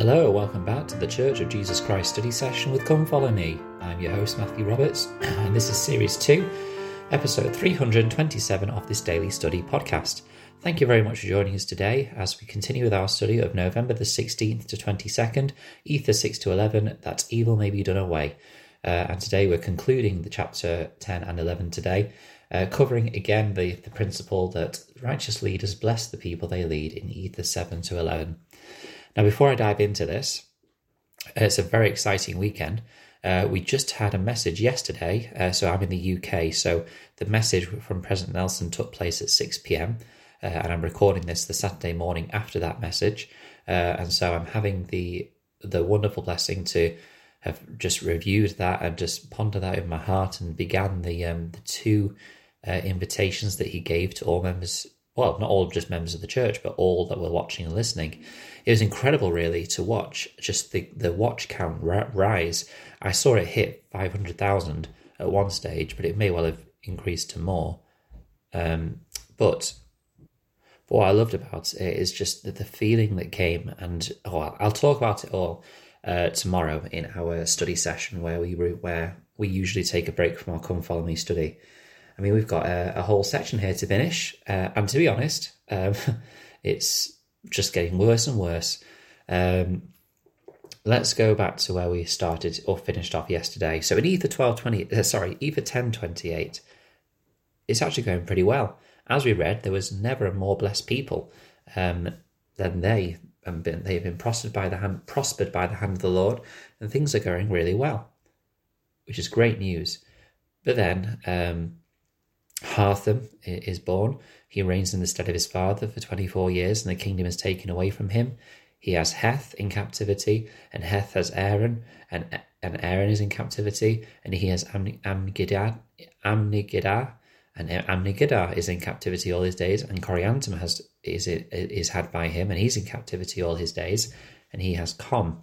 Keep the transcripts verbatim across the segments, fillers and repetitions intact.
Hello, welcome back to the Church of Jesus Christ study session with Come Follow Me. I'm your host Matthew Roberts, and this is Series two, Episode three hundred twenty-seven of this daily study podcast. Thank you very much for joining us today as we continue with our study of November the sixteenth to twenty-second, Ether six to eleven, That Evil May Be Done Away. Uh, and today we're concluding the chapter ten and eleven today, uh, covering again the, the principle that righteous leaders bless the people they lead in Ether seven to eleven. Now, before I dive into this, it's a very exciting weekend. Uh, we just had a message yesterday, uh, so I'm in the U K, so the message from President Nelson took place at six p.m, uh, and I'm recording this the Saturday morning after that message, uh, and so I'm having the the wonderful blessing to have just reviewed that and just ponder that in my heart, and began the um, the two uh, invitations that he gave to all members. Well, not all just members of the church, but all that were watching and listening. It was incredible, really, to watch just the, the watch count rise. I saw it hit five hundred thousand at one stage, but it may well have increased to more. Um, but, but what I loved about it is just the, the feeling that came. And oh, I'll talk about it all uh, tomorrow in our study session, where we where we usually take a break from our Come Follow Me study. I mean, we've got a, a whole section here to finish, uh, and to be honest, um, it's just getting worse and worse. Um, let's go back to where we started or finished off yesterday. So in Ether twelve twenty, uh, sorry, Ether ten twenty-eight, it's actually going pretty well. As we read, there was never a more blessed people um, than they. And been, they've been prospered by the hand, prospered by the hand of the Lord, and things are going really well, which is great news. But then. Um, Hartham is born. He reigns in the stead of his father for twenty-four years, and the kingdom is taken away from him. He has Heth in captivity, and Heth has Aaron, and and Aaron is in captivity, and he has Amnigidah, Amnigidah, and Amnigidah is in captivity all his days, and Coriantum has is is had by him, and he's in captivity all his days, and he has Com.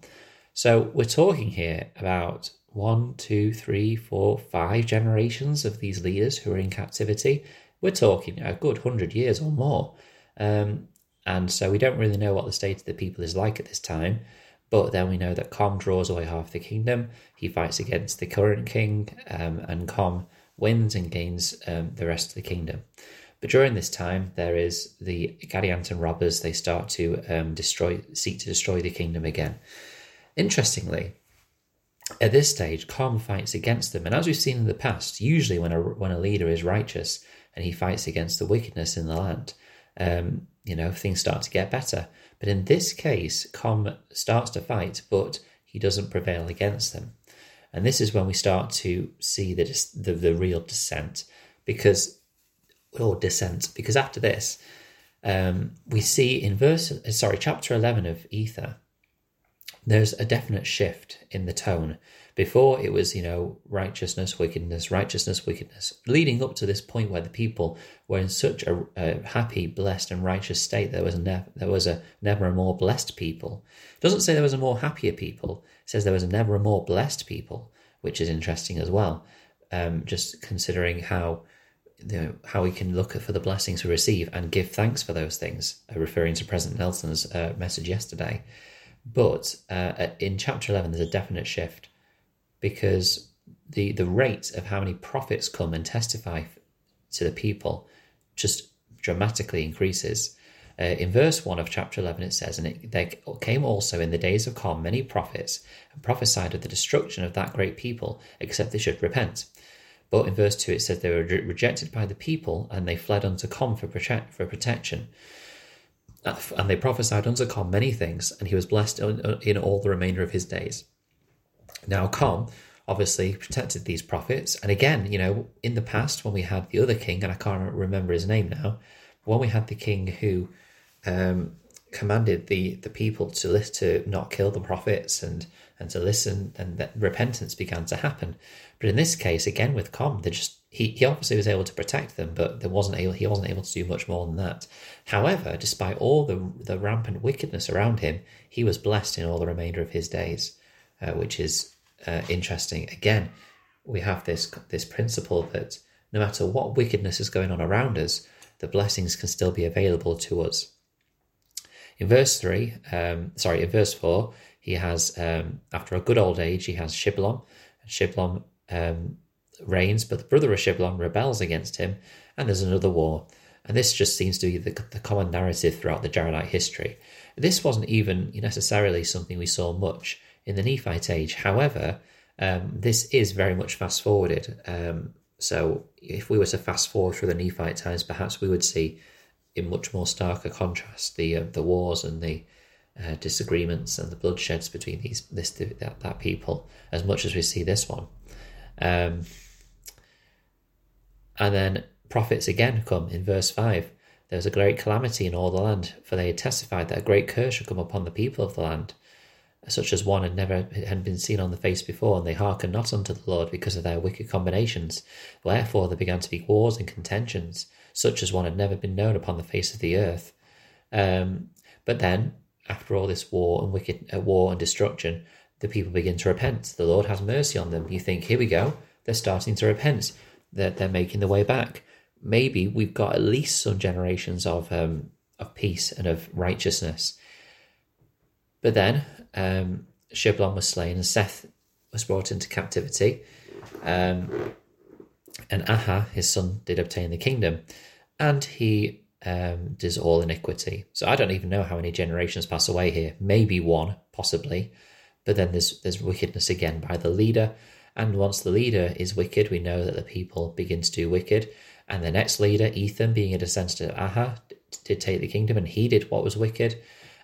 So we're talking here about one, two, three, four, five generations of these leaders who are in captivity. We're talking a good hundred years or more. Um, and so we don't really know what the state of the people is like at this time. But then we know that Com draws away half the kingdom. He fights against the current king, um, and Com wins and gains um, the rest of the kingdom. But during this time, there is the Gadianton robbers. They start to um, destroy, seek to destroy the kingdom again. Interestingly, at this stage, Com fights against them, and as we've seen in the past, usually when a when a leader is righteous and he fights against the wickedness in the land, um, you know, things start to get better. But in this case, Com starts to fight, but he doesn't prevail against them, and this is when we start to see the the, the real dissent, because or dissent, because after this, um, we see in verse sorry chapter eleven of Ether. There's a definite shift in the tone. Before it was, you know, righteousness, wickedness, righteousness, wickedness, leading up to this point where the people were in such a, a happy, blessed, and righteous state. There was never, there was a never a more blessed people. It doesn't say there was a more happier people. It says there was a never a more blessed people, which is interesting as well. Um, just considering how, you know, how we can look for the blessings we receive and give thanks for those things. Uh, referring to President Nelson's uh, message yesterday. But uh, in chapter eleven, there's a definite shift, because the, the rate of how many prophets come and testify to the people just dramatically increases. Uh, in verse one of chapter eleven, it says, "And it, there came also in the days of Com many prophets, and prophesied of the destruction of that great people, except they should repent." But in verse two, it says, "They were re- rejected by the people, and they fled unto Com for, prote- for protection. And they prophesied unto Com many things, and he was blessed in all the remainder of his days." Now, Com obviously protected these prophets. And again, you know, in the past, when we had the other king, and I can't remember his name now, when we had the king who um, commanded the, the people to list, to not kill the prophets and, and to listen, and that repentance began to happen. But in this case, again, with Com, they just He, he obviously was able to protect them, but there wasn't able, he wasn't able to do much more than that. However, despite all the the rampant wickedness around him, he was blessed in all the remainder of his days, uh, which is uh, interesting. Again, we have this this principle that no matter what wickedness is going on around us, the blessings can still be available to us. In verse three, um, sorry, in verse four, he has, um, after a good old age, he has Shiblon. Shiblon um, reigns, but the brother of Shiblon rebels against him, and there's another war. And this just seems to be the, the common narrative throughout the Jaredite history. This wasn't even necessarily something we saw much in the Nephite age. However, um, this is very much fast-forwarded. Um, so if we were to fast-forward through the Nephite times, perhaps we would see in much more starker contrast the uh, the wars and the uh, disagreements and the bloodsheds between these this that, that people, as much as we see this one. Um, and then prophets again come in verse five. There was a great calamity in all the land, for they had testified that a great curse should come upon the people of the land, such as one had never had been seen on the face before, and they hearkened not unto the Lord because of their wicked combinations. Wherefore there began to be wars and contentions, such as one had never been known upon the face of the earth. Um, but then, after all this war and wicked uh, war and destruction, the people begin to repent. The Lord has mercy on them. You think, here we go. They're starting to repent. They're, they're making the way back. Maybe we've got at least some generations of um, of peace and of righteousness. But then um, Shiblon was slain and Seth was brought into captivity. Um, and Aha, his son, did obtain the kingdom. And he um, does all iniquity. So I don't even know how many generations pass away here. Maybe one, possibly. But then there's there's wickedness again by the leader. And once the leader is wicked, we know that the people begin to do wicked. And the next leader, Ethan, being a descendant of Aha, did take the kingdom, and he did what was wicked.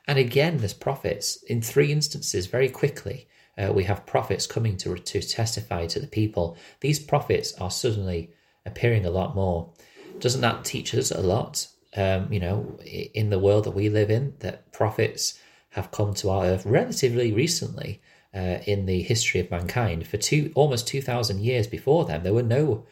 And again, there's prophets. In three instances, very quickly, uh, we have prophets coming to, to testify to the people. These prophets are suddenly appearing a lot more. Doesn't that teach us a lot? Um, you know, in the world that we live in, that prophets have come to our earth relatively recently uh, in the history of mankind. For two, almost two thousand years before them, there were no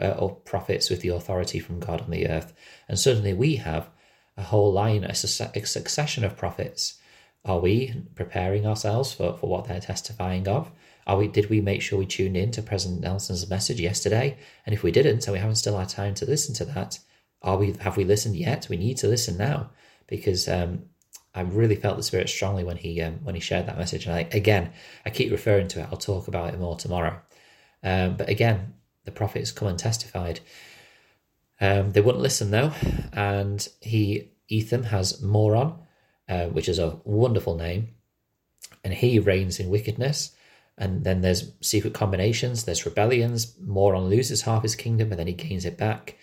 or prophets with the authority from God on the earth. And suddenly we have a whole line, a succession of prophets. Are we preparing ourselves for, for what they're testifying of? Are we? Did we make sure we tuned in to President Nelson's message yesterday? And if we didn't, and we haven't still had time to listen to that, are we? Have we listened yet? We need to listen now, because um, I really felt the Spirit strongly when he um, when he shared that message. And I, again, I keep referring to it. I'll talk about it more tomorrow. Um, but again, the prophets come and testified. Um, they wouldn't listen though, and he Ethan has Moron, uh, which is a wonderful name, and he reigns in wickedness. And then there's secret combinations, there's rebellions. Moron loses half his kingdom, and then he gains it back.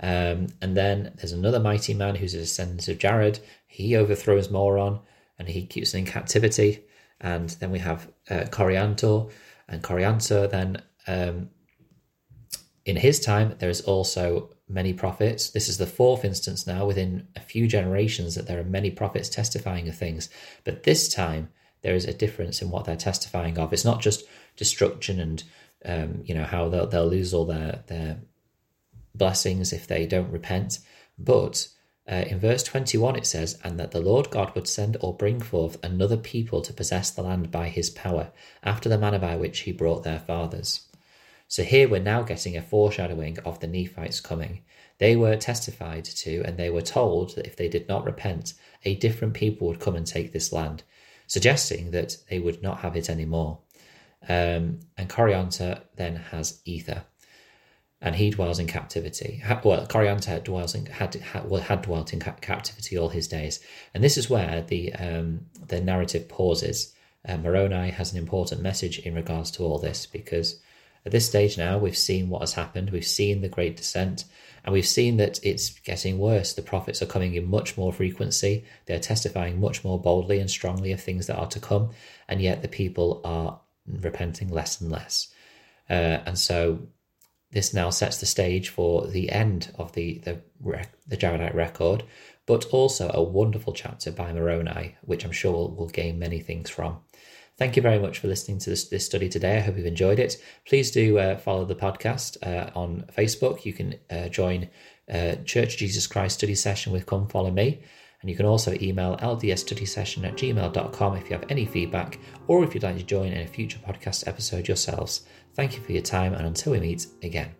Um, and then there's another mighty man who's a descendant of Jared. He overthrows Moron, and he keeps him in captivity. And then we have uh, Coriantor, and Corianta then. Um, In his time, there is also many prophets. This is the fourth instance now within a few generations that there are many prophets testifying of things. But this time, there is a difference in what they're testifying of. It's not just destruction and um, you know how they'll, they'll lose all their, their blessings if they don't repent. But uh, in verse twenty-one, it says, "And that the Lord God would send or bring forth another people to possess the land by his power, after the manner by which he brought their fathers." So here we're now getting a foreshadowing of the Nephites coming. They were testified to, and they were told that if they did not repent, a different people would come and take this land, suggesting that they would not have it anymore. Um, and Corianta then has Ether, and he dwells in captivity. Well, Corianta dwells in, had, had, had dwelt in captivity all his days. And this is where the, um, the narrative pauses. Uh, Moroni has an important message in regards to all this, because at this stage now, we've seen what has happened. We've seen the Great Descent, and we've seen that it's getting worse. The prophets are coming in much more frequency. They're testifying much more boldly and strongly of things that are to come, and yet the people are repenting less and less. Uh, and so this now sets the stage for the end of the, the, the Jaredite record, but also a wonderful chapter by Moroni, which I'm sure we'll, we'll gain many things from. Thank you very much for listening to this, this study today. I hope you've enjoyed it. Please do uh, follow the podcast uh, on Facebook. You can uh, join uh, Church Jesus Christ Study Session with Come Follow Me. And you can also email ldsstudysession at gmail dot com if you have any feedback or if you'd like to join in a future podcast episode yourselves. Thank you for your time, and until we meet again.